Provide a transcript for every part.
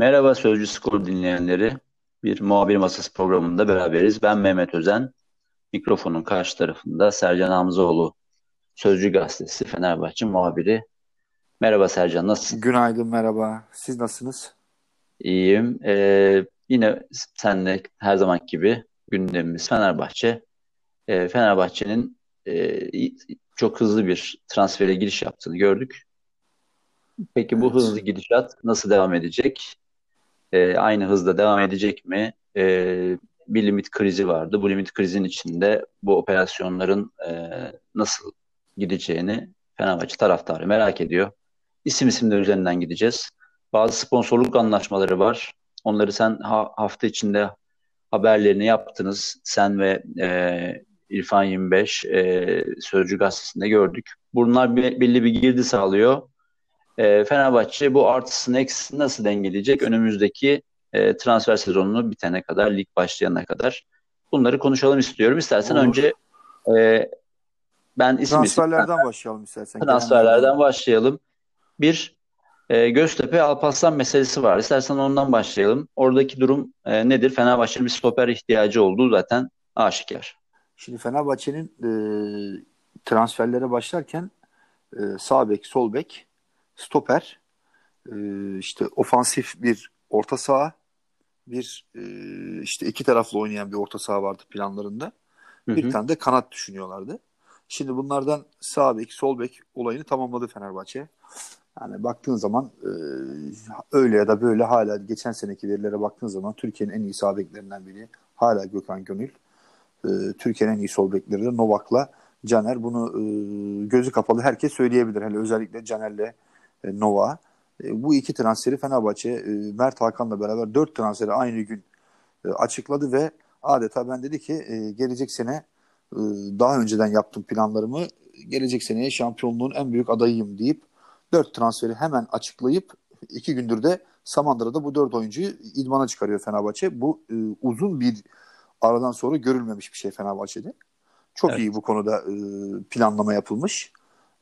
Merhaba Sözcü Skor dinleyenleri. Bir Muhabir Masası programında beraberiz. Ben Mehmet Özen. Mikrofonun karşı tarafında Sercan Hamzoğlu, Sözcü Gazetesi Fenerbahçe muhabiri. Merhaba Sercan, nasılsın? Günaydın, merhaba. Siz nasılsınız? İyiyim. Yine seninle her zamanki gibi gündemimiz Fenerbahçe. Fenerbahçe'nin çok hızlı bir transfere giriş yaptığını gördük. Peki bu hızlı gidişat nasıl devam edecek? Aynı hızda devam edecek mi? Bir limit krizi vardı. Bu limit krizin içinde bu operasyonların nasıl gideceğini Fenerbahçe taraftarı merak ediyor. İsimler üzerinden gideceğiz. Bazı sponsorluk anlaşmaları var. Onları sen hafta içinde haberlerini yaptınız. Sen ve İrfan 25 Sözcü Gazetesi'nde gördük. Bunlar belli bir girdi sağlıyor. Fenerbahçe bu artısını eksisini nasıl dengeleyecek önümüzdeki transfer sezonunu bitene kadar, lig başlayana kadar? Bunları konuşalım istiyorum. İstersen önce ben transferlerden başlayalım istersen. Transferlerden başlayalım. Bir Göztepe Alpaslan meselesi var. İstersen ondan başlayalım. Oradaki durum nedir? Fenerbahçe'nin bir stoper ihtiyacı olduğu zaten aşikar. Şimdi Fenerbahçe'nin transferlere başlarken sağ bek, sol bek, stoper, işte ofansif bir orta saha, bir işte iki taraflı oynayan bir orta saha vardı planlarında. Hı hı. Bir tane de kanat düşünüyorlardı. Şimdi bunlardan sağ bek, sol bek olayını tamamladı Fenerbahçe. Yani baktığın zaman öyle ya da böyle hala geçen seneki verilere baktığın zaman Türkiye'nin en iyi sağ beklerinden biri hala Gökhan Gönül. Türkiye'nin en iyi sol bekleri de Novak'la Caner. Bunu gözü kapalı herkes söyleyebilir. Hele özellikle Caner'le Nova. Bu iki transferi Fenerbahçe Mert Hakan'la beraber 4 transferi aynı gün açıkladı ve adeta ben dedi ki gelecek sene daha önceden yaptığım planlarımı gelecek seneye şampiyonluğun en büyük adayıyım deyip 4 transferi hemen açıklayıp 2 gündür de Samandıra'da bu 4 oyuncuyu idmana çıkarıyor Fenerbahçe. Bu uzun bir aradan sonra görülmemiş bir şey Fenerbahçe'de. Çok evet. İyi bu konuda planlama yapılmış.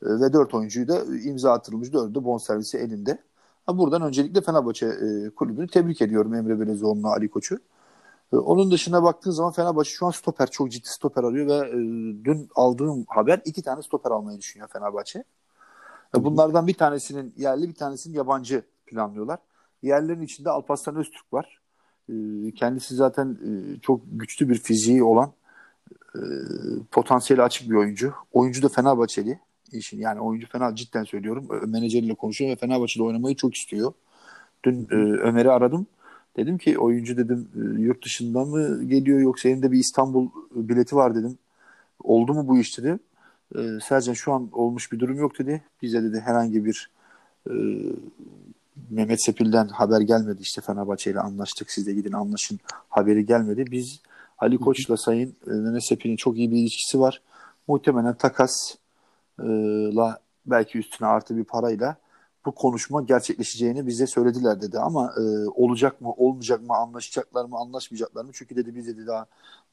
Ve 4 oyuncuyu da imza attırılmış. 4'ü de bonservisi elinde. Buradan öncelikle Fenerbahçe kulübünü tebrik ediyorum. Emre Belözoğlu'na, Ali Koç'u. Onun dışına baktığın zaman Fenerbahçe şu an stoper, çok ciddi stoper arıyor ve dün aldığım haber 2 tane stoper almayı düşünüyor Fenerbahçe. Bunlardan bir tanesinin yerli, bir tanesinin yabancı planlıyorlar. Yerlerin içinde Alpaslan Öztürk var. Kendisi zaten çok güçlü bir fiziği olan, potansiyeli açık bir oyuncu. Oyuncu da Fenerbahçeli. Yani oyuncu fena, cidden söylüyorum. Menajeriyle konuşuyor ve Fenerbahçe'de oynamayı çok istiyor. Dün Ömer'i aradım. Dedim ki oyuncu dedim yurt dışından mı geliyor yoksa elinde bir İstanbul bileti var dedim. Oldu mu bu iş dedi. Sercan şu an olmuş bir durum yok dedi. Bize dedi herhangi bir Mehmet Sepil'den haber gelmedi. İşte Fenerbahçe ile anlaştık, siz de gidin anlaşın haberi gelmedi. Biz Ali Koç'la Sayın Mehmet Sepil'in çok iyi bir ilişkisi var. Muhtemelen takasla belki üstüne artı bir parayla bu konuşma gerçekleşeceğini bize söylediler dedi ama olacak mı olmayacak mı, anlaşacaklar mı anlaşmayacaklar mı, çünkü dedi biz dedi daha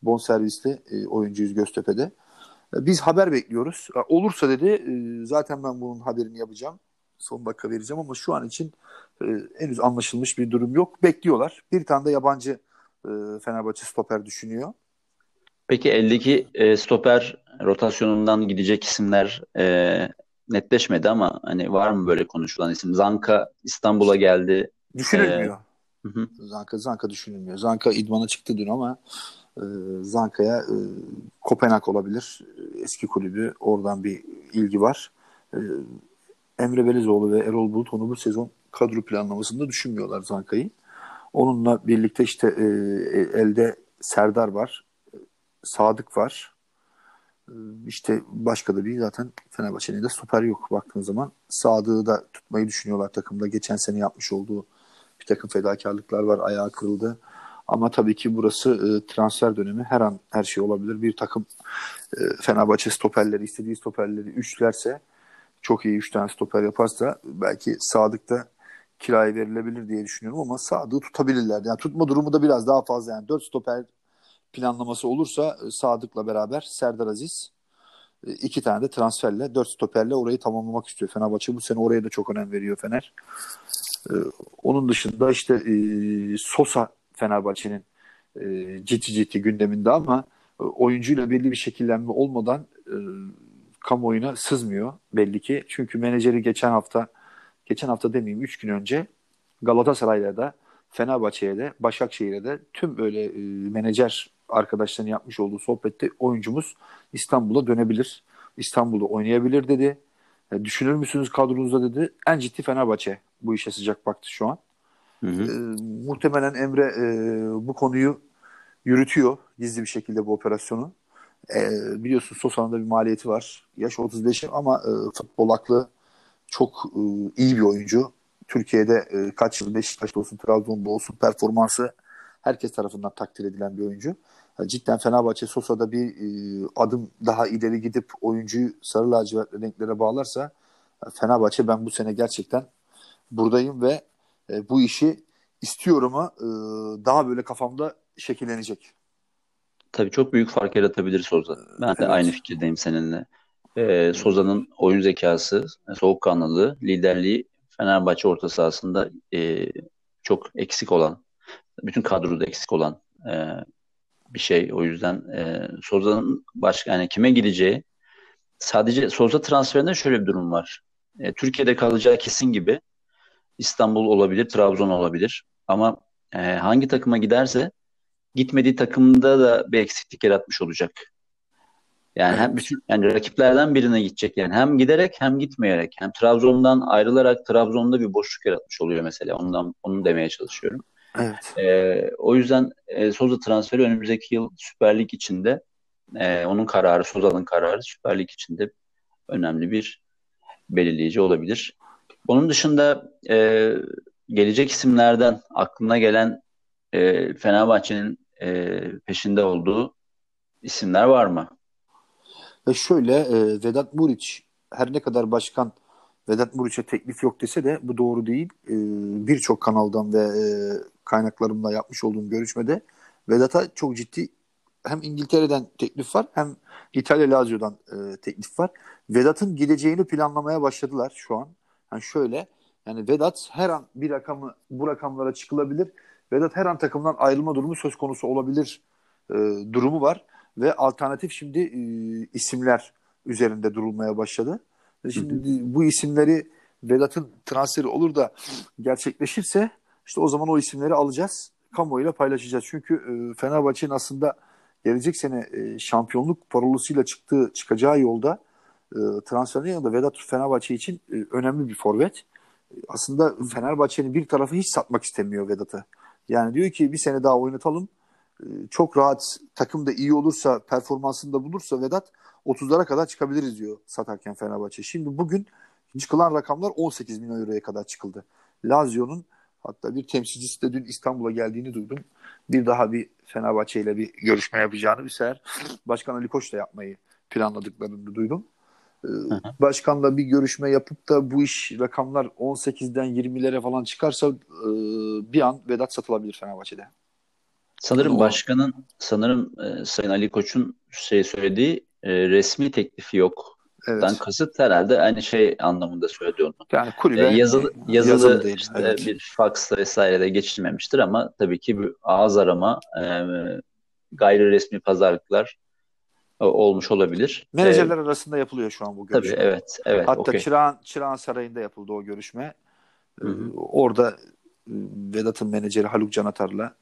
bonservisli oyuncuyuz Göztepe'de, biz haber bekliyoruz, olursa dedi zaten ben bunun haberini yapacağım, son dakika vereceğim ama şu an için henüz anlaşılmış bir durum yok, bekliyorlar. Bir tane de yabancı Fenerbahçe stoper düşünüyor. Peki eldeki stoper rotasyonundan gidecek isimler netleşmedi ama hani var mı böyle konuşulan isim? Zanka İstanbul'a geldi. Düşünülmüyor. Zanka düşünülmüyor. Zanka idmana çıktı dün ama Zanka'ya Kopenhag olabilir. Eski kulübü, oradan bir ilgi var. Emre Belözoğlu ve Erol Bulut onu bu sezon kadro planlamasında düşünmüyorlar Zanka'yı. Onunla birlikte işte elde Serdar var. Sadık var. İşte başka da bir zaten Fenerbahçe'nin de stoper yok baktığın zaman. Sadık'ı da tutmayı düşünüyorlar takımda. Geçen sene yapmış olduğu bir takım fedakarlıklar var. Ayağı kırıldı. Ama tabii ki burası transfer dönemi. Her an her şey olabilir. Bir takım Fenerbahçe stoperleri, istediği stoperleri üçlerse, çok iyi 3 tane stoper yaparsa belki Sadık da kiraya verilebilir diye düşünüyorum ama Sadık'ı tutabilirler. Yani tutma durumu da biraz daha fazla. Yani 4 stoper planlaması olursa Sadık'la beraber Serdar Aziz, 2 tane de transferle 4 stoperle orayı tamamlamak istiyor Fenerbahçe. Bu sene oraya da çok önem veriyor Fener. Onun dışında işte Sosa Fenerbahçe'nin ciddi gündeminde ama oyuncuyla belli bir şekillenme olmadan kamuoyuna sızmıyor belli ki. Çünkü menajeri geçen hafta demeyeyim 3 gün önce Galatasaray'da da Fenerbahçe'ye de Başakşehir'e de tüm böyle menajer arkadaşlarının yapmış olduğu sohbette oyuncumuz İstanbul'a dönebilir. İstanbul'da oynayabilir dedi. Düşünür müsünüz kadronuzda dedi. En ciddi Fenerbahçe bu işe sıcak baktı şu an. Hı hı. Muhtemelen Emre bu konuyu yürütüyor gizli bir şekilde bu operasyonu. Biliyorsun Sosa'nın da bir maliyeti var. Yaş 35 ama futbol aklı çok iyi bir oyuncu. Türkiye'de kaç yıl Beşiktaş'ta olsun, Trabzon'da olsun performansı herkes tarafından takdir edilen bir oyuncu. Cidden Fenerbahçe Sosa'da bir adım daha ileri gidip oyuncuyu sarı lacivertli renklere bağlarsa Fenerbahçe ben bu sene gerçekten buradayım ve bu işi istiyorum'a daha böyle kafamda şekillenecek. Tabii çok büyük fark yaratabilir Sosa. Ben de aynı fikirdeyim seninle. Sosa'nın oyun zekası, soğukkanlılığı, liderliği Fenerbahçe orta sahasında çok eksik olan, bütün kadroda eksik olan bir şey. O yüzden Sosa'nın başka yani kime gideceği, sadece Sosa transferinde şöyle bir durum var. Türkiye'de kalacağı kesin gibi. İstanbul olabilir, Trabzon olabilir. Ama hangi takıma giderse gitmediği takımda da bir eksiklik yaratmış olacak. Yani hem yani rakiplerden birine gidecek yani hem giderek hem gitmeyerek hem Trabzon'dan ayrılarak Trabzon'da bir boşluk yaratmış oluyor mesela. Onu demeye çalışıyorum. Evet. O yüzden Sosa transferi önümüzdeki yıl Süper Lig içinde onun kararı, Sosa'nın kararı Süper Lig içinde önemli bir belirleyici olabilir. Onun dışında gelecek isimlerden aklına gelen Fenerbahçe'nin peşinde olduğu isimler var mı? Şöyle Vedat Muriç her ne kadar başkan Vedat Muriç'e teklif yok dese de bu doğru değil. Birçok kanaldan ve kaynaklarımla yapmış olduğum görüşmede Vedat'a çok ciddi hem İngiltere'den teklif var hem İtalya Lazio'dan teklif var. Vedat'ın gideceğini planlamaya başladılar şu an. Yani şöyle yani Vedat her an bir rakamı bu rakamlara çıkılabilir. Vedat her an takımdan ayrılma durumu söz konusu olabilir durumu var. Ve alternatif şimdi isimler üzerinde durulmaya başladı. Şimdi bu isimleri Vedat'ın transferi olur da gerçekleşirse işte o zaman o isimleri alacağız. Kamuoyuyla paylaşacağız. Çünkü Fenerbahçe'nin aslında gelecek sene şampiyonluk parolasıyla çıkacağı yolda transferin yanında Vedat Fenerbahçe için önemli bir forvet. Aslında Fenerbahçe'nin bir tarafı hiç satmak istemiyor Vedat'ı. Yani diyor ki bir sene daha oynatalım. Çok rahat takım da iyi olursa, performansını da bulursa Vedat 30'lara kadar çıkabiliriz diyor satarken Fenerbahçe. Şimdi bugün çıkılan rakamlar 18 milyon euroya kadar çıkıldı. Lazio'nun hatta bir temsilcisi de dün İstanbul'a geldiğini duydum. Bir daha bir Fenerbahçe ile bir görüşme yapacağını bir sefer Başkan Ali Koç da yapmayı planladıklarını duydum. Başkanla bir görüşme yapıp da bu iş rakamlar 18'den 20'lere falan çıkarsa bir an Vedat satılabilir Fenerbahçe'de. Sanırım başkanın, Sayın Ali Koç'un söylediği resmi teklifi yok. Evet. Kasıt herhalde aynı şey anlamında söyledi onu. Yani kulübe yazılı değil, işte evet. Bir faksla vesaire de geçilmemiştir ama tabii ki bir ağız arama, gayri resmi pazarlıklar olmuş olabilir. Menajerler arasında yapılıyor şu an bu görüşme. Tabii evet. Hatta okay. Çırağan Sarayı'nda yapıldı o görüşme. Hı-hı. Orada Vedat'ın menajeri Haluk Canatar'la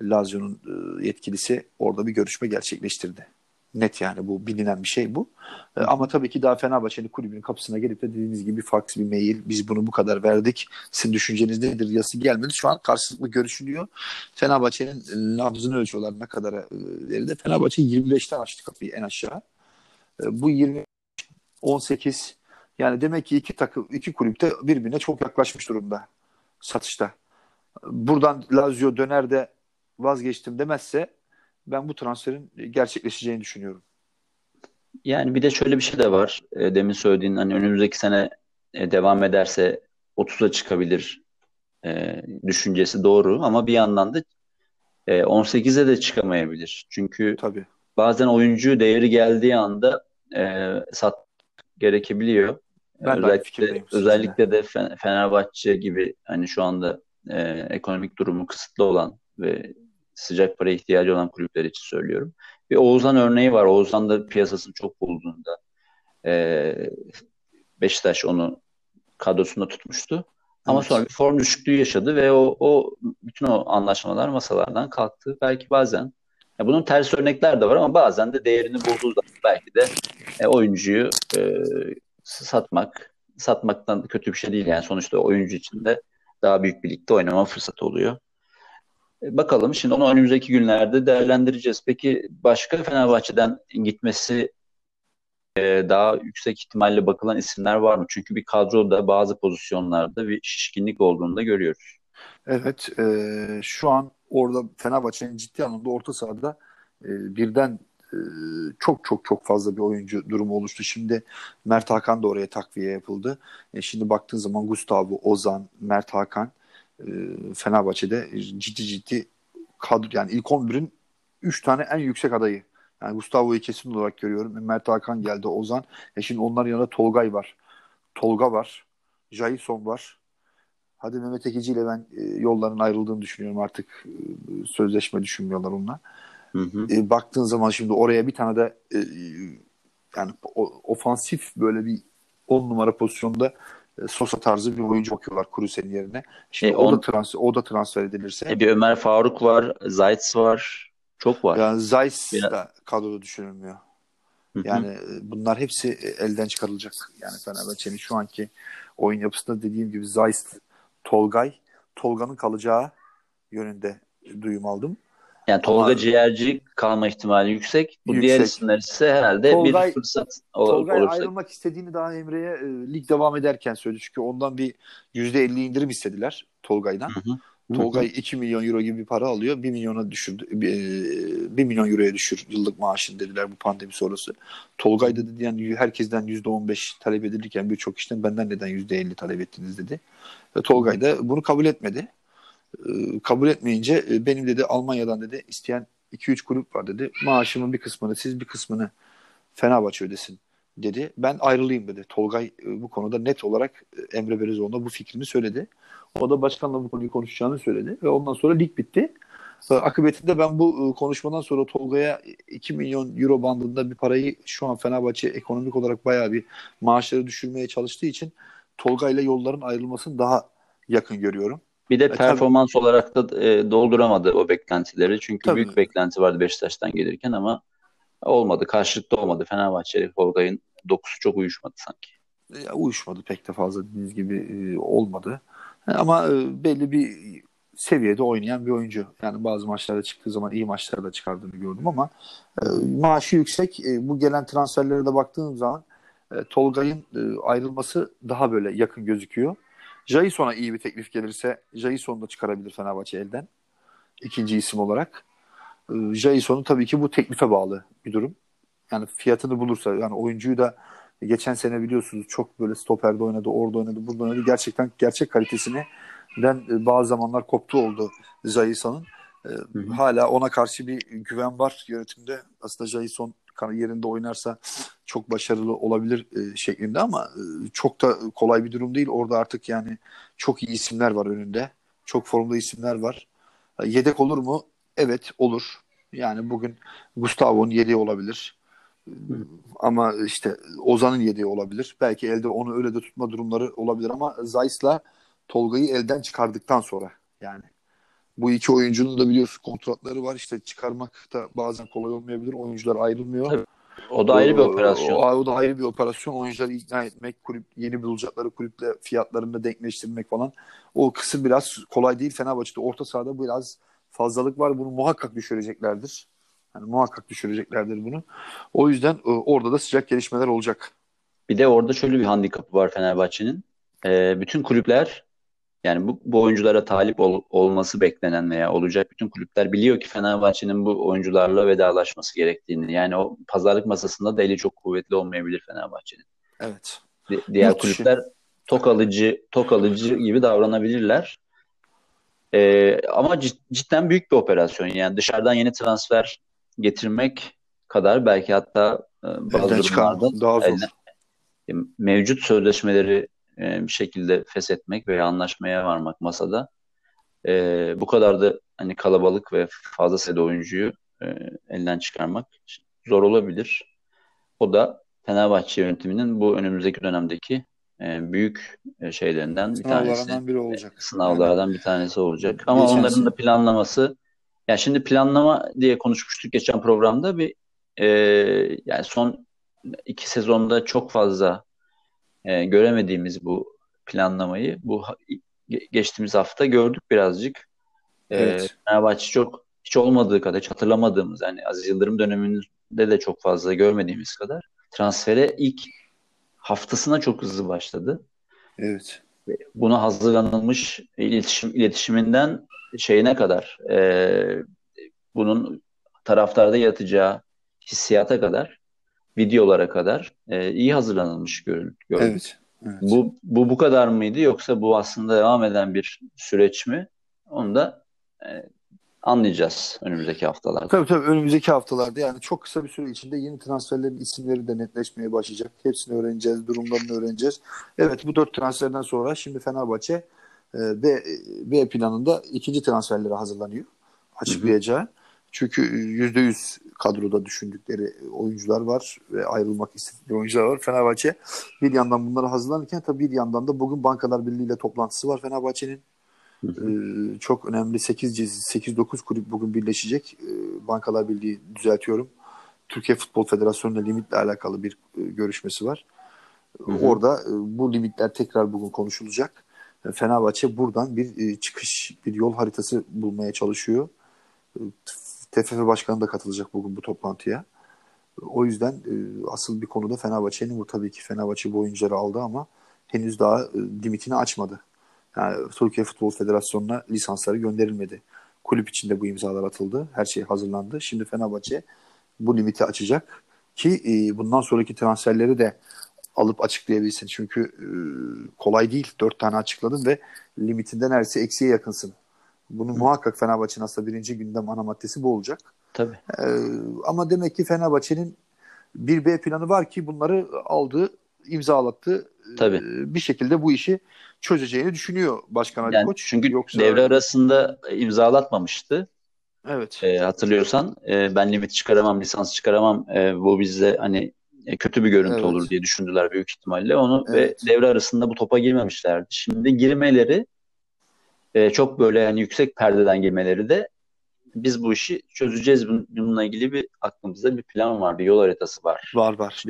Lazio'nun yetkilisi orada bir görüşme gerçekleştirdi. Net yani bu bilinen bir şey bu. Ama tabii ki daha Fenerbahçe'nin kulübünün kapısına gelip de dediğiniz gibi faks bir mail biz bunu bu kadar verdik. Sizin düşünceniz nedir? Yazısı gelmedi. Şu an karşılıklı görüşülüyor. Fenerbahçe'nin nabzını ölçüyorlar ne kadara verildi. Fenerbahçe 25'ten açtı kapıyı en aşağı. Bu 20 18 yani demek ki iki kulüp de birbirine çok yaklaşmış durumda satışta. Buradan Lazio döner de vazgeçtim demezse ben bu transferin gerçekleşeceğini düşünüyorum. Yani bir de şöyle bir şey de var. Demin söylediğin hani önümüzdeki sene devam ederse 30'a çıkabilir düşüncesi doğru ama bir yandan da 18'e de çıkamayabilir. Çünkü tabii. Bazen oyuncu değeri geldiği anda satmak gerekebiliyor. Ben özellikle de Fenerbahçe gibi hani şu anda ekonomik durumu kısıtlı olan ve sıcak para ihtiyacı olan kulüpler için söylüyorum. Bir Oğuzhan örneği var. Oğuzhan da piyasasını çok bulduğunda Beşiktaş onu kadrosunda tutmuştu. Ama evet, sonra bir form düşüklüğü yaşadı ve o bütün o anlaşmalar masalardan kalktı. Belki bazen bunun ters örnekler de var ama bazen de değerini bulduğu zaman belki de oyuncuyu satmaktan kötü bir şey değil. Yani sonuçta oyuncu için de daha büyük bir ligde oynama fırsatı oluyor. Bakalım şimdi onu önümüzdeki günlerde değerlendireceğiz. Peki başka Fenerbahçe'den gitmesi daha yüksek ihtimalle bakılan isimler var mı? Çünkü bir kadroda bazı pozisyonlarda bir şişkinlik olduğunu da görüyoruz. Evet, şu an orada Fenerbahçe'nin ciddi anlamda orta sahada birden çok fazla bir oyuncu durumu oluştu. Şimdi Mert Hakan da oraya takviye yapıldı. Şimdi baktığın zaman Gustavo, Ozan, Mert Hakan Fenerbahçe'de ciddi kadro, yani ilk 11'in 3 tane en yüksek adayı. Yani Gustavo'yu kesin olarak görüyorum. Mert Hakan geldi, Ozan. Şimdi onların yanında Tolgay var. Tolga var. Jayson var. Hadi Mehmet Ekici ile ben yolların ayrıldığını düşünüyorum artık. Sözleşme düşünmüyorlar onunla. Hı hı. Baktığın zaman şimdi oraya bir tane de yani ofansif böyle bir 10 numara pozisyonda Sosa tarzı bir oyuncu bakıyorlar Kuruse'nin yerine. Şimdi o da transfer edilirse. Bir Ömer Faruk var. Zeiss var. Çok var. Yani Zeiss da kadroda düşünülmüyor. Hı-hı. Yani bunlar hepsi elden çıkarılacak. Yani Fenerbahçe'nin şu anki oyun yapısında dediğim gibi Zeiss, Tolgay, Tolga'nın kalacağı yönünde duyum aldım. Yani Tolga ciğerci kalma ihtimali yüksek. Bu diğer isimler ise herhalde Tolgay, bir fırsat Tolgay olursa. Ayrılmak istediğini daha Emre'ye lig devam ederken söyledi. Çünkü ondan bir %50 indirim istediler Tolgay'dan. Hı-hı. Tolgay 2 milyon euro gibi bir para alıyor. 1 milyona düşürdü. 1 milyon euroya düşür yıllık maaşını dediler bu pandemi sonrası. Tolgay da dedi yani herkesten %15 talep edilirken birçok işten benden neden %50 talep ettiniz dedi. Ve Tolgay da bunu kabul etmedi. Kabul etmeyince benim dedi Almanya'dan dedi isteyen 2-3 kulüp var dedi. Maaşımın bir kısmını siz bir kısmını Fenerbahçe ödesin dedi. Ben ayrılayım dedi. Tolgay bu konuda net olarak Emre Belözoğlu'na bu fikrini söyledi. O da başkanla bu konuyu konuşacağını söyledi. Ve ondan sonra lig bitti. Akıbetinde ben bu konuşmadan sonra Tolga'ya 2 milyon euro bandında bir parayı şu an Fenerbahçe ekonomik olarak bayağı bir maaşları düşürmeye çalıştığı için Tolga'yla yolların ayrılmasını daha yakın görüyorum. Bir de performans olarak da dolduramadı o beklentileri. Çünkü büyük beklenti vardı Beşiktaş'tan gelirken ama olmadı. Karşılıklı olmadı. Fenerbahçe'yle Tolga'nın dokusu çok uyuşmadı sanki. Ya, uyuşmadı pek de fazla dediğiniz gibi olmadı. Ama belli bir seviyede oynayan bir oyuncu. Yani bazı maçlarda çıktığı zaman iyi maçlarda çıkardığını gördüm ama maaşı yüksek. Bu gelen transferlere de baktığım zaman Tolgay'ın ayrılması daha böyle yakın gözüküyor. Jayson'a iyi bir teklif gelirse Jayson'u da çıkarabilir Fenerbahçe elden. İkinci isim olarak. Jayson'un tabii ki bu teklife bağlı bir durum. Yani fiyatını bulursa yani oyuncuyu da geçen sene biliyorsunuz çok böyle stoperde oynadı, orada oynadı, burada oynadı. Gerçekten gerçek kalitesinden bazı zamanlar koptu oldu Jayson'un. Hala ona karşı bir güven var yönetimde. Aslında Jayson yerinde oynarsa çok başarılı olabilir şeklinde ama çok da kolay bir durum değil. Orada artık yani çok iyi isimler var önünde. Çok formda isimler var. Yedek olur mu? Evet olur. Yani bugün Gustavo'nun yedeği olabilir. Ama işte Ozan'ın yedeği olabilir. Belki elde onu öyle de tutma durumları olabilir ama Zeiss'la Tolga'yı elden çıkardıktan sonra yani bu iki oyuncunun da biliyorsun kontratları var. İşte çıkarmak da bazen kolay olmayabilir. Oyuncular ayrılmıyor. Tabii. O da ayrı bir operasyon. O da ayrı bir operasyon. Oyuncuları ikna etmek, kulüp yeni bulacakları kulüple fiyatlarını denkleştirmek falan. O kısım biraz kolay değil. Fenerbahçe'de orta sahada biraz fazlalık var. Bunu muhakkak düşüreceklerdir. Yani muhakkak düşüreceklerdir bunu. O yüzden orada da sıcak gelişmeler olacak. Bir de orada şöyle bir handikapı var Fenerbahçe'nin. Bütün kulüpler yani bu oyunculara talip olması beklenen veya olacak bütün kulüpler biliyor ki Fenerbahçe'nin bu oyuncularla vedalaşması gerektiğini. Yani o pazarlık masasında da eli çok kuvvetli olmayabilir Fenerbahçe'nin. Evet. Diğer hiç kulüpler tok alıcı gibi davranabilirler. Ama cidden büyük bir operasyon. Yani dışarıdan yeni transfer getirmek kadar belki hatta bazı durumlarda mevcut sözleşmeleri bir şekilde feshetmek veya anlaşmaya varmak masada bu kadar da hani kalabalık ve fazla sayıda oyuncuyu elden çıkarmak zor olabilir. O da Fenerbahçe yönetiminin bu önümüzdeki dönemdeki büyük şeylerinden bir tanesi, biri olacak. Sınavlardan yani, bir tanesi olacak. Ama geçen onların da planlaması, yani şimdi planlama diye konuşmuştuk geçen programda, bir yani son iki sezonda çok fazla göremediğimiz bu planlamayı bu geçtiğimiz hafta gördük birazcık. Evet. Fenerbahçe çok hiç olmadığı kadar, hiç hatırlamadığımız, yani Aziz Yıldırım döneminde de çok fazla görmediğimiz kadar transfere ilk haftasına çok hızlı başladı. Evet. Buna hazırlanılmış iletişiminden şeyine kadar, bunun taraftarda yaratacağı hissiyata kadar, videolara kadar iyi hazırlanılmış görüntü. Evet. Evet. Bu kadar mıydı, yoksa bu aslında devam eden bir süreç mi? Onu da anlayacağız önümüzdeki haftalarda. Tabii önümüzdeki haftalarda, yani çok kısa bir süre içinde yeni transferlerin isimleri de netleşmeye başlayacak. Hepsini öğreneceğiz, durumlarını öğreneceğiz. Evet, bu 4 transferden sonra şimdi Fenerbahçe B planında ikinci transferlere hazırlanıyor. Açıklayacağı. Çünkü %100 kadroda düşündükleri oyuncular var ve ayrılmak istedikleri oyuncular var. Fenerbahçe bir yandan bunlara hazırlanırken, tabii bir yandan da bugün Bankalar Birliği ile toplantısı var Fenerbahçe'nin. Çok önemli 8-9 kulüp bugün birleşecek. Bankalar Birliği, düzeltiyorum, Türkiye Futbol Federasyonu'na limitle alakalı bir görüşmesi var. Orada bu limitler tekrar bugün konuşulacak. Fenerbahçe buradan bir çıkış, bir yol haritası bulmaya çalışıyor. TFF Başkanı da katılacak bugün bu toplantıya. O yüzden asıl bir konuda Fenerbahçe'nin bu. Tabii ki Fenerbahçe bu oyuncuları aldı ama henüz daha limitini açmadı. Yani Türkiye Futbol Federasyonu'na lisansları gönderilmedi. Kulüp içinde bu imzalar atıldı. Her şey hazırlandı. Şimdi Fenerbahçe bu limiti açacak ki bundan sonraki transferleri de alıp açıklayabilsin. Çünkü kolay değil. 4 tane açıkladın ve limitinden neredeyse eksiye yakınsın. Bunu muhakkak Fenerbahçe'nin aslında birinci gündem ana maddesi bu olacak. Tabii. Ama demek ki Fenerbahçe'nin bir B planı var ki bunları aldı, imzalattı. Tabii. Bir şekilde bu işi çözeceğini düşünüyor Başkan Ali Koç. Çünkü devre arasında imzalatmamıştı. Evet. Hatırlıyorsan ben limit çıkaramam, lisans çıkaramam, bu bizde hani kötü bir görüntü olur diye düşündüler büyük ihtimalle onu ve devre arasında bu topa girmemişlerdi. Şimdi girmeleri çok böyle yani yüksek perdeden girmeleri de biz bu işi çözeceğiz. Bununla ilgili bir aklımızda bir plan var, bir yol haritası var. Var.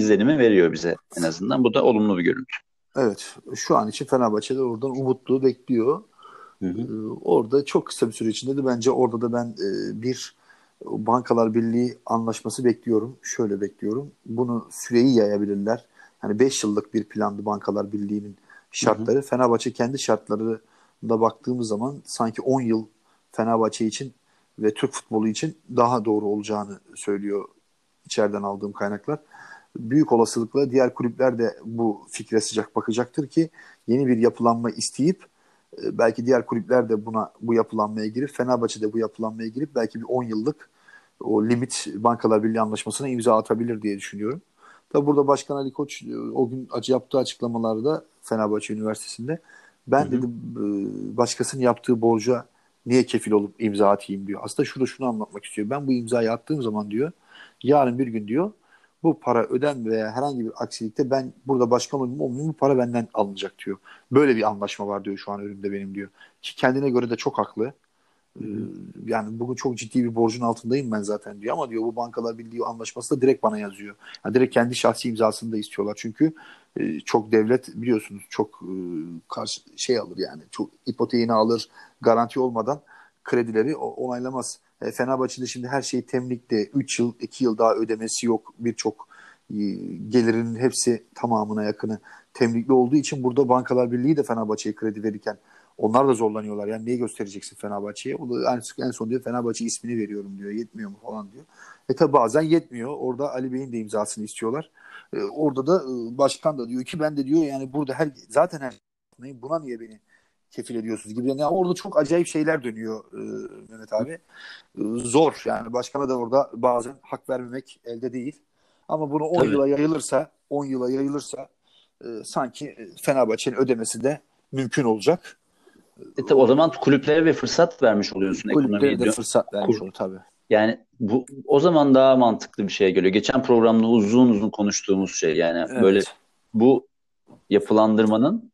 İzlenimi veriyor bize en azından. Bu da olumlu bir görüntü. Evet. Şu an için Fenerbahçe'de oradan umutlu bekliyor. Orada çok kısa bir süre içinde de bence orada da ben bir Bankalar Birliği anlaşması bekliyorum. Şöyle bekliyorum. Bunu süreyi yayabilirler. Yani 5 yıllık bir plandı Bankalar Birliği'nin şartları. Fenerbahçe kendi şartlarına baktığımız zaman sanki 10 yıl Fenerbahçe için ve Türk futbolu için daha doğru olacağını söylüyor içeriden aldığım kaynaklar. Büyük olasılıkla diğer kulüpler de bu fikre sıcak bakacaktır ki yeni bir yapılanma isteyip belki diğer kulüpler de bu yapılanmaya girip, Fenerbahçe de bu yapılanmaya girip belki bir 10 yıllık o limit Bankalar Birliği anlaşmasına imza atabilir diye düşünüyorum. Tabi burada Başkan Ali Koç o gün yaptığı açıklamalarda Fenerbahçe Üniversitesi'nde ben dedi başkasının yaptığı borca niye kefil olup imza atayım diyor. Aslında şurada şunu anlatmak istiyor. Ben bu imzayı attığım zaman diyor, yarın bir gün diyor bu para öden veya herhangi bir aksilikte ben burada başkan olmayayım, bu para benden alınacak diyor. Böyle bir anlaşma var diyor şu an önümde benim diyor. Ki kendine göre de çok haklı. Yani bugün çok ciddi bir borcun altındayım ben zaten diyor ama diyor bu Bankalar Birliği anlaşması da direkt bana yazıyor. Yani direkt kendi şahsi imzasını da istiyorlar. Çünkü çok devlet biliyorsunuz çok karşı şey alır yani çok ipoteğini alır, garanti olmadan kredileri onaylamaz. Fenerbahçe'de şimdi her şey temlikte 3 yıl 2 yıl daha ödemesi yok, birçok gelirinin hepsi tamamına yakını temlikli olduğu için burada Bankalar Birliği de Fenerbahçe'ye kredi verirken onlar da zorlanıyorlar. Yani neyi göstereceksin Fenerbahçe'ye? O da en son diyor Fenerbahçe ismini veriyorum diyor. Yetmiyor mu falan diyor. Tabi bazen yetmiyor. Orada Ali Bey'in de imzasını istiyorlar. Orada da başkan da diyor ki ben de diyor yani burada zaten buna niye beni kefil ediyorsunuz gibi. Yani orada çok acayip şeyler dönüyor Mehmet abi. Zor yani başkana da orada bazen hak vermemek elde değil. Ama bunu 10 yıla yayılırsa, 10 yıla yayılırsa sanki Fenerbahçe'nin ödemesi de mümkün olacak. Tabii o zaman kulüplere bir fırsat vermiş oluyorsun. Kulüplere de fırsat vermiş oluyor tabii. Yani bu o zaman daha mantıklı bir şeye geliyor. Geçen programda uzun uzun konuştuğumuz şey yani böyle bu yapılandırmanın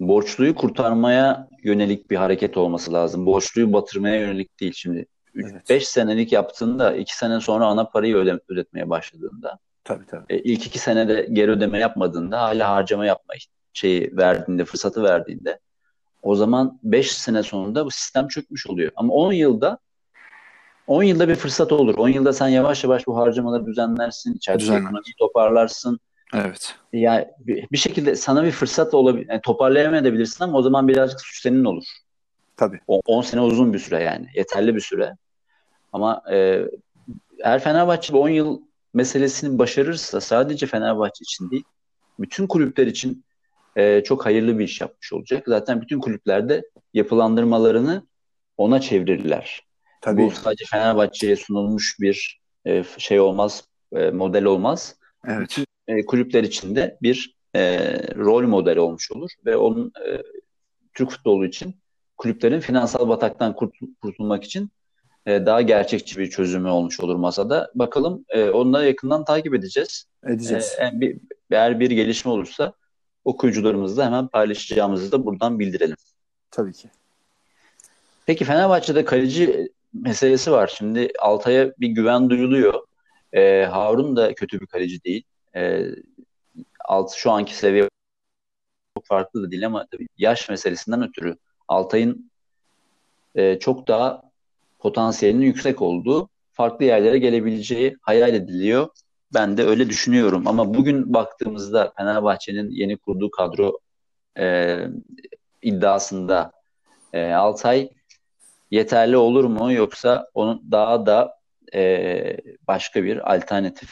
borçluyu kurtarmaya yönelik bir hareket olması lazım. Borçluyu batırmaya yönelik değil şimdi. 5 senelik yaptığında 2 sene sonra ana parayı ödetmeye başladığında tabii. İlk 2 senede geri ödeme yapmadığında hala harcama yapma şeyi verdiğinde, fırsatı verdiğinde o zaman 5 sene sonunda bu sistem çökmüş oluyor. Ama 10 yılda bir fırsat olur. 10 yılda sen yavaş yavaş bu harcamaları düzenlersin, içerideki ekonomiyi toparlarsın. Evet. Yani bir şekilde sana bir fırsat olabilir. Yani toparlayamayabilirsin ama o zaman birazcık suç senin olur. Tabii. 10 sene uzun bir süre yani. Yeterli bir süre. Ama eğer Fenerbahçe bu 10 yıl meselesini başarırsa sadece Fenerbahçe için değil, bütün kulüpler için çok hayırlı bir iş yapmış olacak. Zaten bütün kulüplerde yapılandırmalarını ona çevirirler. Tabii. Bu sadece Fenerbahçe'ye sunulmuş bir şey olmaz, model olmaz. Evet. Kulüpler içinde bir rol modeli olmuş olur ve onun Türk futbolu için kulüplerin finansal bataktan kurtulmak için daha gerçekçi bir çözümü olmuş olur masada. Bakalım onları yakından takip edeceğiz. Eğer bir gelişme olursa okuyucularımızla hemen paylaşacağımızı da buradan bildirelim. Tabii ki. Peki Fenerbahçe'de kaleci meselesi var. Şimdi Altay'a bir güven duyuluyor. Harun da kötü bir kaleci değil. Şu anki seviye çok farklı da değil ama tabii yaş meselesinden ötürü Altay'ın çok daha potansiyelinin yüksek olduğu, farklı yerlere gelebileceği hayal ediliyor. Ben de öyle düşünüyorum. Ama bugün baktığımızda Fenerbahçe'nin yeni kurduğu kadro iddiasında Altay yeterli olur mu? Yoksa onun daha da başka bir alternatif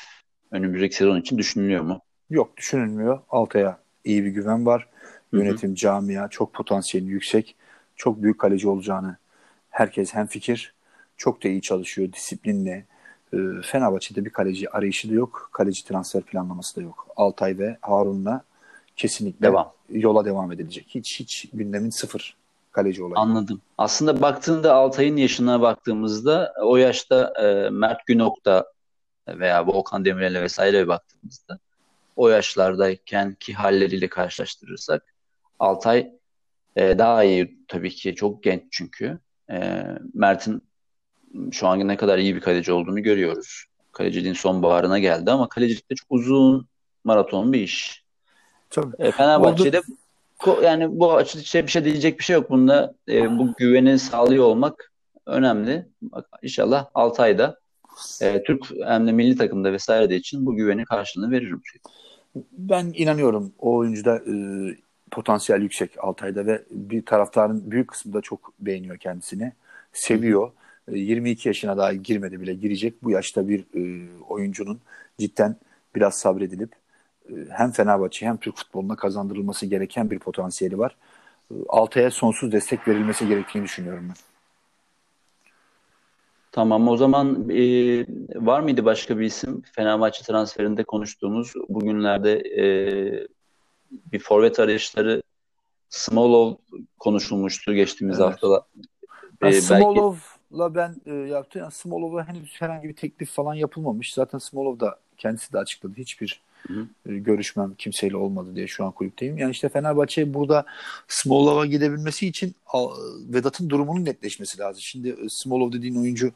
önümüzdeki sezon için düşünülüyor mu? Yok, düşünülmüyor. Altay'a iyi bir güven var. Yönetim, camia çok potansiyeli yüksek. Çok büyük kaleci olacağını herkes hemfikir. Çok da iyi çalışıyor, disiplinle. Fenerbahçe'de bir kaleci arayışı da yok. Kaleci transfer planlaması da yok. Altay ve Harun'la kesinlikle yola devam edilecek. Hiç gündemin sıfır kaleci olayı. Anladım. Aslında baktığında Altay'ın yaşına baktığımızda o yaşta Mert Günok'ta veya Volkan Demirel'e vesaire baktığımızda o yaşlardayken ki halleriyle karşılaştırırsak Altay daha iyi tabii ki, çok genç çünkü. Mert'in şu an ne kadar iyi bir kaleci olduğunu görüyoruz. Kaleciliğin sonbaharına geldi ama kalecilik de çok uzun maraton bir iş. Tabii. Fenerbahçe'de yani bu açıdan bir şey diyecek bir şey yok. Bunda bu güveni sağlıyor olmak önemli. İnşallah Altay'da Türk hem de milli takımda vesaire de için bu güveni karşılığını veririm. Ben inanıyorum o oyuncuda potansiyel yüksek Altay'da ve bir taraftarın büyük kısmı da çok beğeniyor kendisini. Seviyor. 22 yaşına daha girmedi bile, girecek. Bu yaşta bir oyuncunun cidden biraz sabredilip hem Fenerbahçe hem Türk futboluna kazandırılması gereken bir potansiyeli var. Altay'a sonsuz destek verilmesi gerektiğini düşünüyorum ben. Tamam, o zaman var mıydı başka bir isim? Fenerbahçe transferinde konuştuğumuz bugünlerde bir forvet arayışları, Smolov konuşulmuştu geçtiğimiz haftalar. Smolov'la ben yaptım. Yani Smolov'a henüz herhangi bir teklif falan yapılmamış. Zaten Smolov da kendisi de açıkladı. Hiçbir görüşmem kimseyle olmadı diye şu an kulüpteyim. Yani işte Fenerbahçe burada Smolov'a gidebilmesi için Vedat'ın durumunun netleşmesi lazım. Şimdi Smolov dediğin oyuncu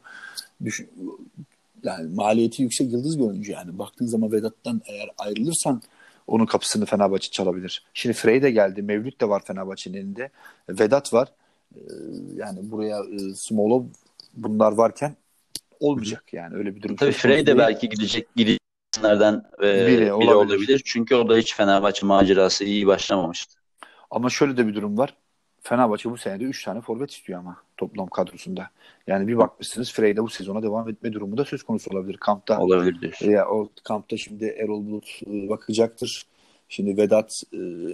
yani maliyeti yüksek, yıldız bir oyuncu yani. Baktığın zaman Vedat'tan eğer ayrılırsan onun kapısını Fenerbahçe çalabilir. Şimdi Frey de geldi. Mevlüt de var Fenerbahçe'nin elinde. Vedat var. Yani buraya Smolov bunlar varken olmayacak yani, öyle bir durum. Tabii Frey de belki gidecek isimlerden biri olabilir. Çünkü orada hiç Fenerbahçe macerası iyi başlamamıştı. Ama şöyle de bir durum var. Fenerbahçe bu senede 3 tane forvet istiyor ama toplam kadrosunda. Yani bir bakmışsınız Frey'de bu sezona devam etme durumu da söz konusu olabilir. Kampta olabilir. Ya o kampta şimdi Erol Bulut bakacaktır. Şimdi Vedat,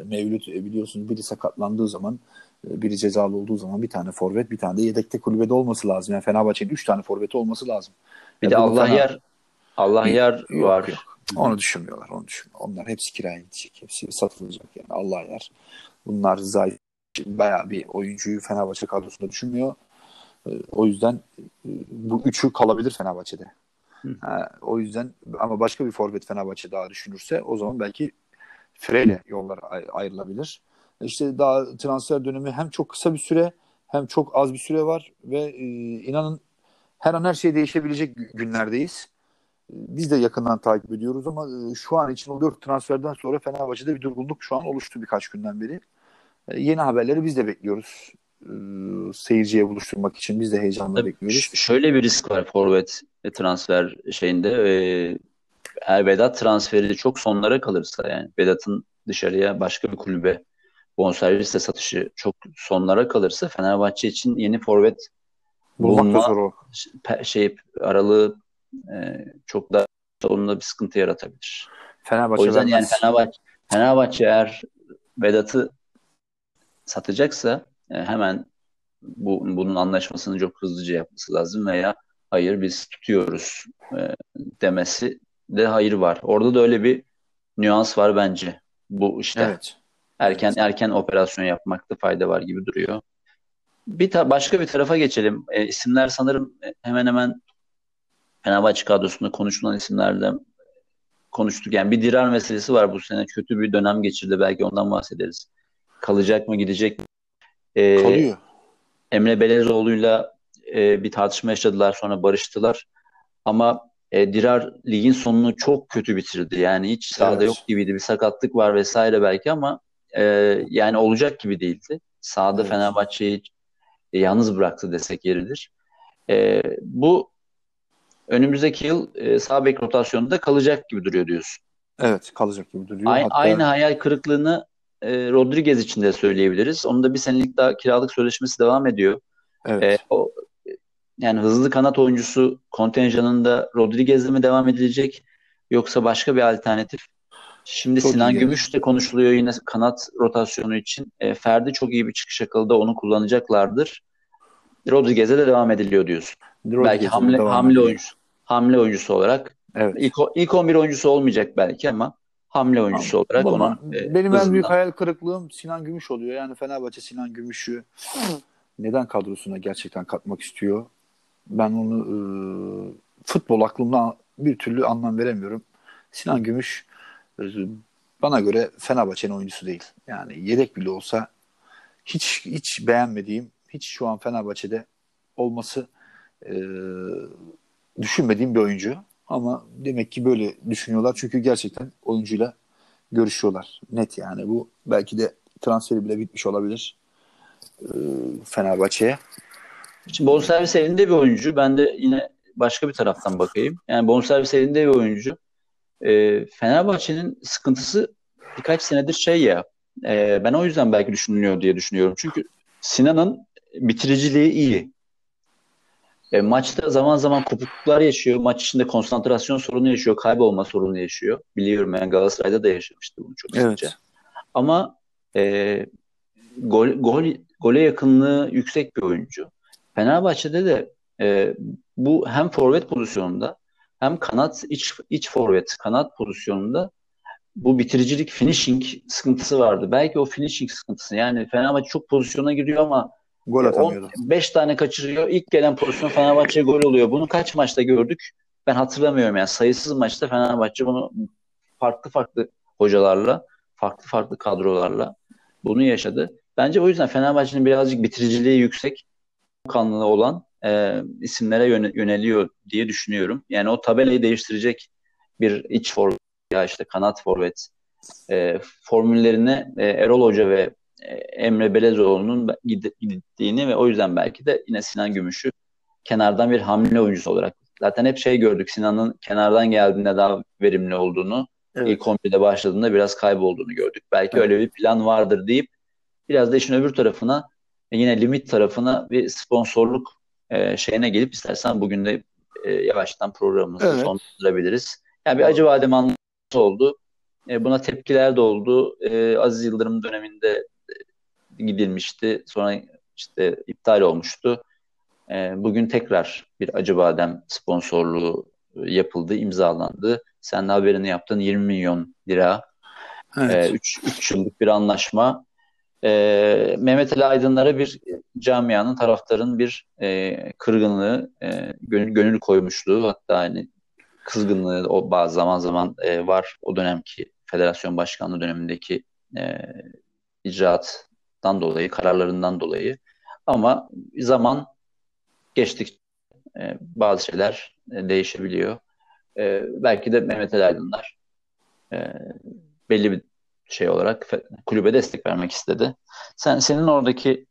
Mevlüt biliyorsunuz biri sakatlandığı zaman, biri cezalı olduğu zaman bir tane forvet, bir tane de yedekte kulübede olması lazım. Yani Fenerbahçe'nin 3 tane forveti olması lazım. Bir de Allahyar var. Yok. Onu düşünmüyorlar. Onlar hepsi kiraya gidecek. Hepsi satılacak yani. Allahyar. Bunlar Zeiss bayağı bir oyuncuyu Fenerbahçe kadrosunda düşünmüyor. O yüzden bu üçü kalabilir Fenerbahçe'de. O yüzden ama başka bir forvet Fenerbahçe daha düşünürse o zaman belki Frey'le yollar ayrılabilir. İşte daha transfer dönemi hem çok kısa bir süre hem çok az bir süre var ve inanın her an her şey değişebilecek günlerdeyiz. Biz de yakından takip ediyoruz ama şu an için o 4 transferden sonra Fenerbahçe'de bir durgunluk şu an oluştu birkaç günden beri. Yeni haberleri biz de bekliyoruz. Seyirciye buluşturmak için biz de heyecanla bekliyoruz. Şöyle bir risk var forvet transfer şeyinde. Eğer Vedat transferi çok sonlara kalırsa, yani Vedat'ın dışarıya başka bir kulübe bonservisle satışı çok sonlara kalırsa Fenerbahçe için yeni forvet bulma aralığı çok daha onunla bir sıkıntı yaratabilir. O yüzden yani Fenerbahçe eğer Vedat'ı satacaksa hemen bunun anlaşmasını çok hızlıca yapması lazım veya hayır biz tutuyoruz demesi de hayır var. Orada da öyle bir nüans var bence. Bu işte erken operasyon yapmakta fayda var gibi duruyor. Başka bir tarafa geçelim. İsimler sanırım hemen hemen Fenerbahçe kadrosunda konuşulan isimlerden konuştuk. Yani bir Dirar meselesi var bu sene. Kötü bir dönem geçirdi. Belki ondan bahsederiz. Kalacak mı, gidecek mi? Kalıyor. Emre Belözoğlu'yla bir tartışma yaşadılar. Sonra barıştılar. Ama Dirar ligin sonunu çok kötü bitirdi. Yani hiç sahada yok gibiydi. Bir sakatlık var vesaire belki ama yani olacak gibi değildi. Sahada Fenerbahçe'yi yalnız bıraktı desek yeridir. Bu önümüzdeki yıl sağ bek rotasyonunda kalacak gibi duruyor diyorsun. Evet, kalacak gibi duruyor. Aynı hayal kırıklığını Rodriguez için de söyleyebiliriz. Onun da bir senelik daha kiralık sözleşmesi devam ediyor. Evet. Yani hızlı kanat oyuncusu kontenjanında Rodriguez'le mi devam edilecek yoksa başka bir alternatif? Şimdi çok Sinan Gümüş de konuşuluyor yine kanat rotasyonu için. Ferdi çok iyi bir çıkış akılda, onu kullanacaklardır. Rodriguez'e de devam ediliyor diyorsun. Belki hamle oyuncusu olarak. Evet. İlk 11 oyuncusu olmayacak belki ama hamle oyuncusu olarak ona. Benim en büyük hayal kırıklığım Sinan Gümüş oluyor. Yani Fenerbahçe Sinan Gümüş'ü neden kadrosuna gerçekten katmak istiyor? Ben onu futbol aklımda bir türlü anlam veremiyorum. Sinan Gümüş bana göre Fenerbahçe'nin oyuncusu değil. Yani yedek bile olsa hiç beğenmediğim, hiç şu an Fenerbahçe'de olması düşünmediğim bir oyuncu. Ama demek ki böyle düşünüyorlar. Çünkü gerçekten oyuncuyla görüşüyorlar. Net yani bu. Belki de transferi bile bitmiş olabilir Fenerbahçe'ye. Şimdi bonservis elinde bir oyuncu. Ben de yine başka bir taraftan bakayım. Yani bonservis elinde bir oyuncu. Fenerbahçe'nin sıkıntısı birkaç senedir ben o yüzden belki düşünülüyor diye düşünüyorum. Çünkü Sinan'ın bitiriciliği iyi. Maçta zaman zaman kopukluklar yaşıyor. Maç içinde konsantrasyon sorunu yaşıyor. Kaybolma sorunu yaşıyor. Biliyorum ben Galatasaray'da da yaşamıştı bunu çok sıkça. Ama gole yakınlığı yüksek bir oyuncu. Fenerbahçe'de de bu hem forvet pozisyonunda hem kanat iç forvet kanat pozisyonunda bu bitiricilik finishing sıkıntısı vardı. Belki o finishing sıkıntısı yani Fenerbahçe çok pozisyona giriyor ama gol atamıyordu. 5 tane kaçırıyor. İlk gelen pozisyon Fenerbahçe'ye gol oluyor. Bunu kaç maçta gördük? Ben hatırlamıyorum yani. Sayısız maçta Fenerbahçe bunu farklı hocalarla, farklı kadrolarla bunu yaşadı. Bence o yüzden Fenerbahçe'nin birazcık bitiriciliği yüksek kanlı olan isimlere yöneliyor diye düşünüyorum. Yani o tabelayı değiştirecek bir iç forvet ya işte kanat forvet formüllerine Erol Hoca ve Emre Belözoğlu'nun gittiğini ve o yüzden belki de yine Sinan Gümüş'ü kenardan bir hamle oyuncusu olarak. Zaten hep gördük Sinan'ın kenardan geldiğinde daha verimli olduğunu, ilk 11'de başladığında biraz kaybolduğunu gördük. Belki öyle bir plan vardır deyip biraz da işin öbür tarafına yine limit tarafına bir sponsorluk şeyine gelip istersen bugün de yavaştan programımızı sonlandırabiliriz. Yani bir Acıbadem anlatısı oldu. Buna tepkiler de oldu. Aziz Yıldırım döneminde gidilmişti. Sonra işte iptal olmuştu. Bugün tekrar bir Acıbadem sponsorluğu yapıldı, imzalandı. Sen de haberini yaptın, 20 milyon lira. 3 yıllık bir anlaşma. Mehmet Ali Aydınlar'a bir camianın, taraftarın bir kırgınlığı, gönül koymuşluğu, hatta hani kızgınlığı o bazı zaman var. O dönemki federasyon başkanlığı dönemindeki icraattan dolayı, kararlarından dolayı. Ama zaman geçtikçe bazı şeyler değişebiliyor. Belki de Mehmet Ali Aydınlar belli bir şey olarak kulübe destek vermek istedi. Senin oradaki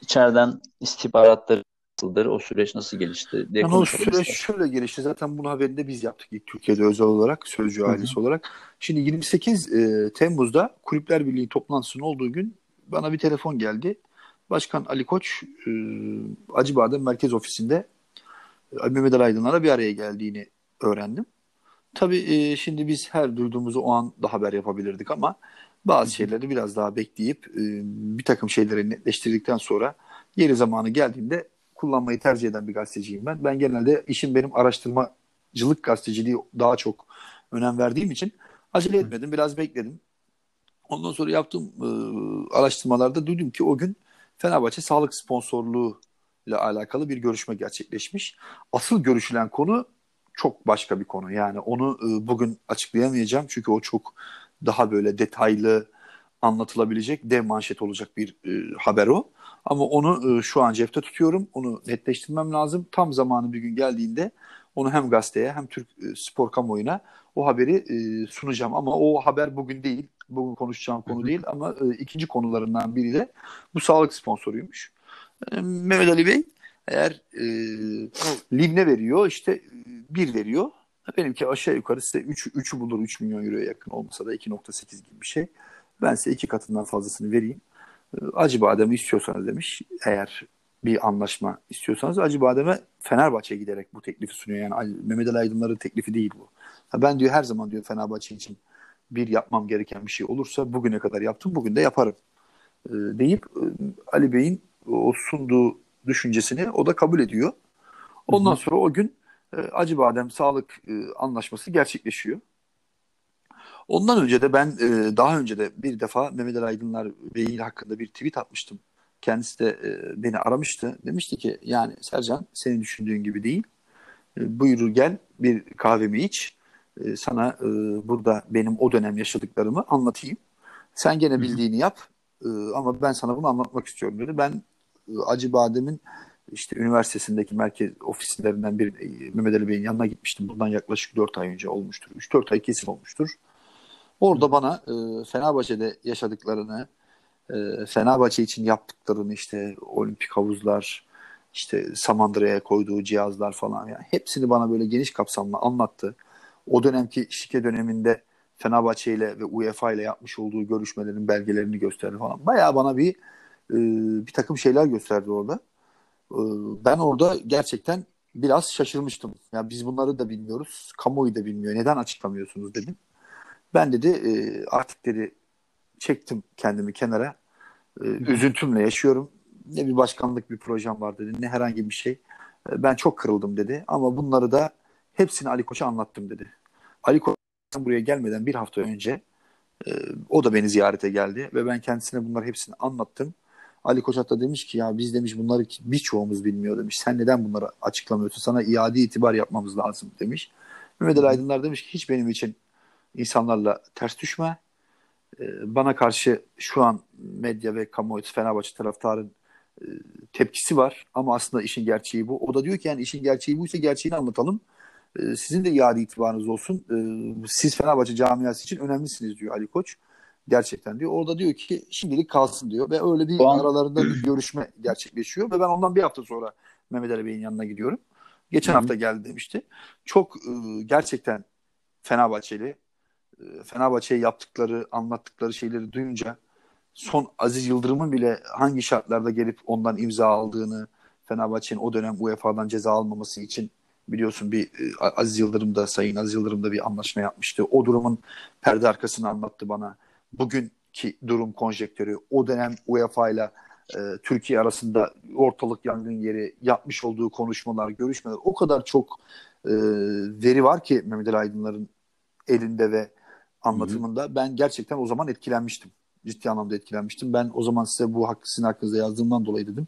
içeriden istihbaratları nasıldır? O süreç nasıl gelişti? Yani o süreç şöyle gelişti. Zaten bunun haberini de biz yaptık ilk Türkiye'de özel olarak, Sözcü ailesi olarak. Şimdi 28 Temmuz'da Kulüpler Birliği toplantısının olduğu gün bana bir telefon geldi. Başkan Ali Koç Acıbadem Merkez Ofisi'nde Mehmet Ali Aydınlar'la bir araya geldiğini öğrendim. Tabii şimdi biz her duyduğumuzu o an da haber yapabilirdik ama bazı şeyleri biraz daha bekleyip bir takım şeyleri netleştirdikten sonra yeri zamanı geldiğinde kullanmayı tercih eden bir gazeteciyim ben. Ben genelde benim araştırmacılık gazeteciliği daha çok önem verdiğim için acele etmedim, biraz bekledim. Ondan sonra yaptığım araştırmalarda duydum ki o gün Fenerbahçe sağlık sponsorluğu ile alakalı bir görüşme gerçekleşmiş. Asıl görüşülen konu çok başka bir konu. Yani onu bugün açıklayamayacağım. Çünkü o çok daha böyle detaylı anlatılabilecek, dev manşet olacak bir haber o. Ama onu şu an cepte tutuyorum. Onu netleştirmem lazım. Tam zamanı bir gün geldiğinde onu hem gazeteye hem Türk spor kamuoyuna o haberi sunacağım. Ama o haber bugün değil. Bugün konuşacağım konu değil. Ama ikinci konularından biri de bu sağlık sponsoruymuş. Mehmet Ali Bey eğer Livne veriyor, bir veriyor. Benimki aşağı yukarı size 3'ü bulur, 3 milyon euroya yakın olmasa da 2.8 gibi bir şey. Ben size 2 katından fazlasını vereyim. Acıbadem'i istiyorsanız demiş. Eğer bir anlaşma istiyorsanız Acıbadem'e Fenerbahçe'ye giderek bu teklifi sunuyor. Yani Mehmet Ali Aydınlar'ın teklifi değil bu. Ben diyor her zaman diyor Fenerbahçe için bir yapmam gereken bir şey olursa bugüne kadar yaptım, bugün de yaparım deyip Ali Bey'in o sunduğu düşüncesini o da kabul ediyor. Ondan sonra o gün Acıbadem Sağlık Anlaşması gerçekleşiyor. Ondan önce de ben daha önce de bir defa Mehmet Ali Aydınlar Bey'in hakkında bir tweet atmıştım. Kendisi de beni aramıştı. Demişti ki yani Sercan senin düşündüğün gibi değil. Buyur gel bir kahvemi iç. Sana burada benim o dönem yaşadıklarımı anlatayım. Sen gene bildiğini yap ama ben sana bunu anlatmak istiyorum dedi. Ben Acıbadem'in üniversitesindeki merkez ofislerinden bir Mehmet Ali Bey'in yanına gitmiştim. Bundan yaklaşık 4 ay önce olmuştur. 3-4 ay kesin olmuştur. Orada bana Fenerbahçe'de yaşadıklarını, Fenerbahçe için yaptıklarını, olimpik havuzlar, Samandıra'ya koyduğu cihazlar falan, yani hepsini bana böyle geniş kapsamlı anlattı. O dönemki şike döneminde Fenerbahçe ile ve UEFA ile yapmış olduğu görüşmelerin belgelerini gösterdi falan. Bayağı bana bir takım şeyler gösterdi orada. Ben orada gerçekten biraz şaşırmıştım. Ya biz bunları da bilmiyoruz, kamuoyu da bilmiyor. Neden açıklamıyorsunuz dedim. Ben dedi artık dedi çektim kendimi kenara. Üzüntümle yaşıyorum. Ne bir başkanlık bir projem var dedi, ne herhangi bir şey. Ben çok kırıldım dedi ama bunları da hepsini Ali Koç'a anlattım dedi. Ali Koç buraya gelmeden bir hafta önce o da beni ziyarete geldi ve ben kendisine bunları hepsini anlattım. Ali Koç hatta demiş ki ya biz demiş bunları birçoğumuz bilmiyor demiş. Sen neden bunları açıklamıyorsun? Sana iade itibar yapmamız lazım demiş. Mehmet Ali Aydınlar demiş ki hiç benim için insanlarla ters düşme. Bana karşı şu an medya ve kamuoyu Fenerbahçe taraftarın tepkisi var. Ama aslında işin gerçeği bu. O da diyor ki yani işin gerçeği buysa gerçeğini anlatalım. Sizin de iade itibarınız olsun. Siz Fenerbahçe camiası için önemlisiniz diyor Ali Koç. Gerçekten diyor. Orada diyor ki şimdilik kalsın diyor. Ve öyle bir aralarında bir görüşme gerçekleşiyor. Ve ben ondan bir hafta sonra Mehmet Ali Bey'in yanına gidiyorum. Geçen hafta geldi demişti. Çok gerçekten Fenerbahçeli, Fenerbahçe'ye yaptıkları, anlattıkları şeyleri duyunca son Aziz Yıldırım'ın bile hangi şartlarda gelip ondan imza aldığını, Fenerbahçe'nin o dönem UEFA'dan ceza almaması için biliyorsun bir Sayın Aziz Yıldırım da bir anlaşma yapmıştı. O durumun perde arkasını anlattı bana. Bugünkü durum konjektörü, o dönem UEFA ile Türkiye arasında ortalık yangın yeri, yapmış olduğu konuşmalar, görüşmeler, o kadar çok veri var ki Mehmet Ali Aydınlar'ın elinde ve anlatımında. Hı-hı. Ben gerçekten o zaman etkilenmiştim. Ciddi anlamda etkilenmiştim. Ben o zaman size bu hakkı sizin hakkınızda yazdığımdan dolayı dedim.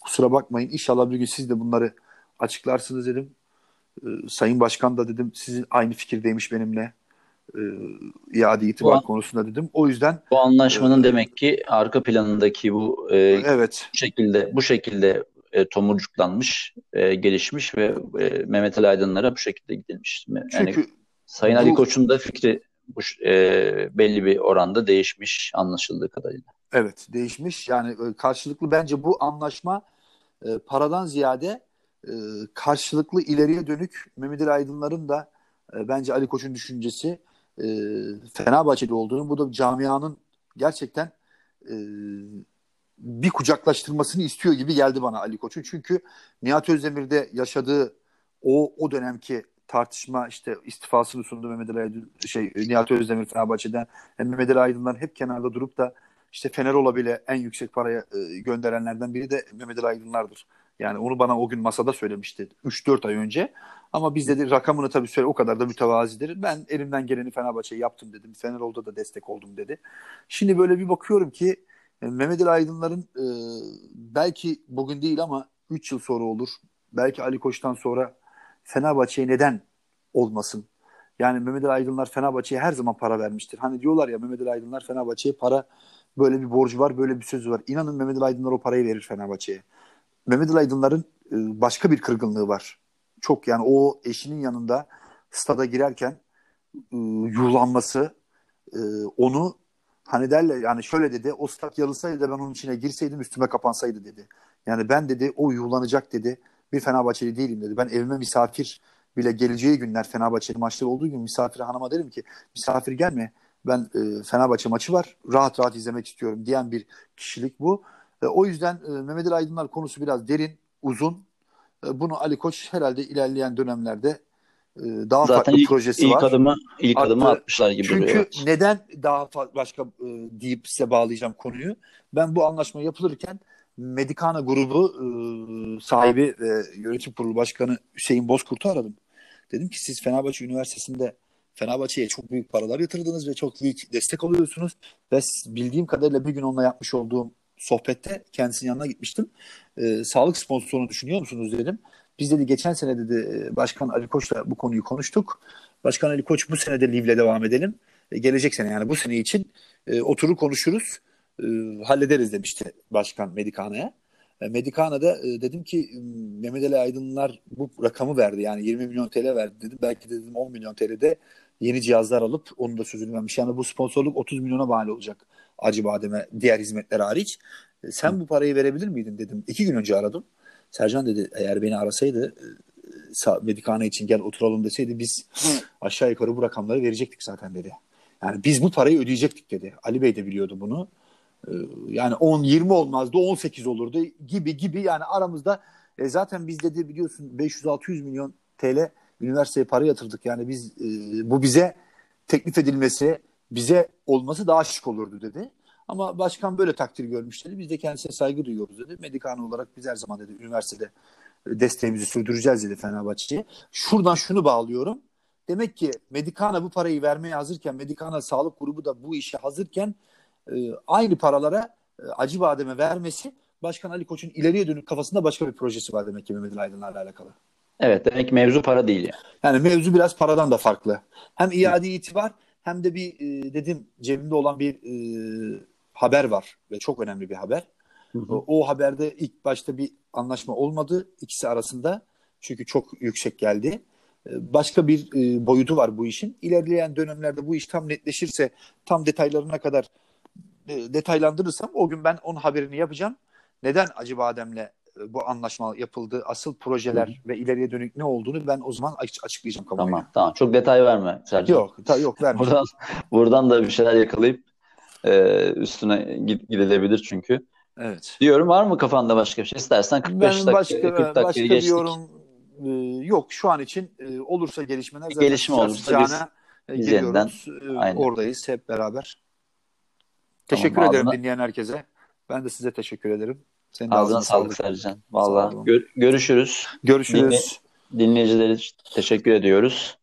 Kusura bakmayın. İnşallah bir gün siz de bunları açıklarsınız dedim. Sayın Başkan da dedim sizin aynı fikirdeymiş benimle. İade itibar konusunda dedim. O yüzden bu anlaşmanın demek ki arka planındaki bu evet bu şekilde tomurcuklanmış, gelişmiş ve Mehmet Ali Aydınlar'a bu şekilde gidilmiş. Yani çünkü Sayın Ali Koç'un da fikri belli bir oranda değişmiş anlaşıldığı kadarıyla. Evet, değişmiş. Yani karşılıklı bence bu anlaşma paradan ziyade karşılıklı ileriye dönük Mehmet Ali Aydınlar'ın da bence Ali Koç'un düşüncesi Fenerbahçe'de olduğunu, bu da camianın gerçekten bir kucaklaştırmasını istiyor gibi geldi bana Ali Koç'un. Çünkü Nihat Özdemir'de yaşadığı o dönemki tartışma, işte istifasını sundu Mehmet Ali Aydın, Nihat Özdemir Fenerbahçe'den. Yani Mehmet Ali Aydınlar hep kenarda durup da işte Fenerol'a bile en yüksek paraya gönderenlerden biri de Mehmet Ali Aydınlar'dır. Yani onu bana o gün masada söylemişti 3-4 ay önce. Ama biz dedi rakamını tabii söyle, o kadar da mütevazidir. Ben elimden geleni Fenerbahçe'ye yaptım dedim. Fenerol'da da destek oldum dedi. Şimdi böyle bir bakıyorum ki Mehmet Ali Aydınlar'ın belki bugün değil ama 3 yıl sonra olur. Belki Ali Koç'tan sonra Fenerbahçe'ye neden olmasın? Yani Mehmet Ali Aydınlar Fenerbahçe'ye her zaman para vermiştir. Hani diyorlar ya Mehmet Ali Aydınlar Fenerbahçe'ye para, böyle bir borcu var, böyle bir sözü var. İnanın Mehmet Ali Aydınlar o parayı verir Fenerbahçe'ye. Mehmet Ali Aydınlar'ın başka bir kırgınlığı var. Çok, yani o eşinin yanında stada girerken yuhlanması, onu hani derler, yani şöyle dedi, o stat yarılsaydı da ben onun içine girseydim üstüme kapansaydı dedi. Yani ben dedi o yuhlanacak dedi. Bir Fenerbahçeli değilim dedi. Ben evime misafir bile geleceği günler, Fenerbahçeli maçları olduğu gün misafire hanıma derim ki misafir gelme, ben Fenerbahçe maçı var, rahat rahat izlemek istiyorum diyen bir kişilik bu. O yüzden Mehmet Ali Aydınlar konusu biraz derin, uzun. Bunu Ali Koç herhalde ilerleyen dönemlerde daha zaten farklı projesi var. Zaten ilk adımı atmışlar gibi. Çünkü duruyor. Neden daha başka deyip size bağlayacağım konuyu. Ben bu anlaşma yapılırken Medicana grubu sahibi ve yönetim kurulu başkanı Hüseyin Bozkurt'u aradım. Dedim ki siz Fenerbahçe Üniversitesi'nde Fenerbahçe'ye çok büyük paralar yatırdınız ve çok büyük destek alıyorsunuz. Ve bildiğim kadarıyla bir gün onunla yapmış olduğum sohbette kendisinin yanına gitmiştim. Sağlık sponsorunu düşünüyor musunuz dedim. Biz dedi geçen sene dedi Başkan Ali Koç'la bu konuyu konuştuk. Başkan Ali Koç bu sene de Liv'le devam edelim. Gelecek sene, yani bu sene için oturur konuşuruz. Hallederiz demişti Başkan Medicana'ya. Medicana'da dedim ki Mehmet Ali Aydınlar bu rakamı verdi, yani 20 milyon TL verdi dedim. Belki dedim 10 milyon TL'de yeni cihazlar alıp onu da sözünü vermiş. Yani bu sponsorluk 30 milyona mal olacak Acıbadem'e, diğer hizmetler hariç. Sen bu parayı verebilir miydin dedim. 2 gün önce aradım. Sercan dedi eğer beni arasaydı Medicana için gel oturalım deseydi biz aşağı yukarı bu rakamları verecektik zaten dedi. Yani biz bu parayı ödeyecektik dedi. Ali Bey de biliyordu bunu. Yani 10-20 olmazdı, 18 olurdu gibi yani aramızda zaten biz dedi biliyorsun 500-600 milyon TL üniversiteye para yatırdık. Yani biz bu bize teklif edilmesi, bize olması daha şık olurdu dedi. Ama başkan böyle takdir görmüş dedi. Biz de kendisine saygı duyuyoruz dedi. Medicana olarak biz her zaman dedi üniversitede desteğimizi sürdüreceğiz dedi Fenerbahçe'ye. Şuradan şunu bağlıyorum. Demek ki Medicana bu parayı vermeye hazırken, Medicana sağlık grubu da bu işe hazırken aynı paralara Acıbadem'e vermesi, Başkan Ali Koç'un ileriye dönük kafasında başka bir projesi var demek ki Mehmet Aydınlar'la alakalı. Evet, demek mevzu para değil yani. Yani mevzu biraz paradan da farklı. Hem iade itibar hem de bir dedim cebimde olan bir haber var ve çok önemli bir haber. Hı hı. O haberde ilk başta bir anlaşma olmadı ikisi arasında çünkü çok yüksek geldi. Başka bir boyutu var bu işin. İlerleyen dönemlerde bu iş tam netleşirse, tam detaylarına kadar detaylandırırsam o gün ben onun haberini yapacağım. Neden Acıbadem'le bu anlaşma yapıldı, asıl projeler ve ileriye dönük ne olduğunu ben o zaman açıklayacağım kamuoyuna. Tamam. Çok detay verme Sercan. Yok verme. Buradan da bir şeyler yakalayıp üstüne gidilebilir çünkü. Evet. Diyorum, var mı kafanda başka bir şey? İstersen 40 dakikayı geçtik. Diyorum, yok şu an için olursa gelişmeler. Gelişme olursa biz geliyoruz. Oradayız hep beraber. Teşekkür ederim dinleyen herkese. Ben de size teşekkür ederim. Senin ağzına sağlık Sercan. Vallahi görüşürüz. Dinleyicilere teşekkür ediyoruz.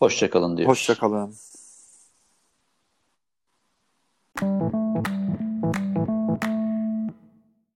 Hoşça kalın diyoruz. Hoşça kalın.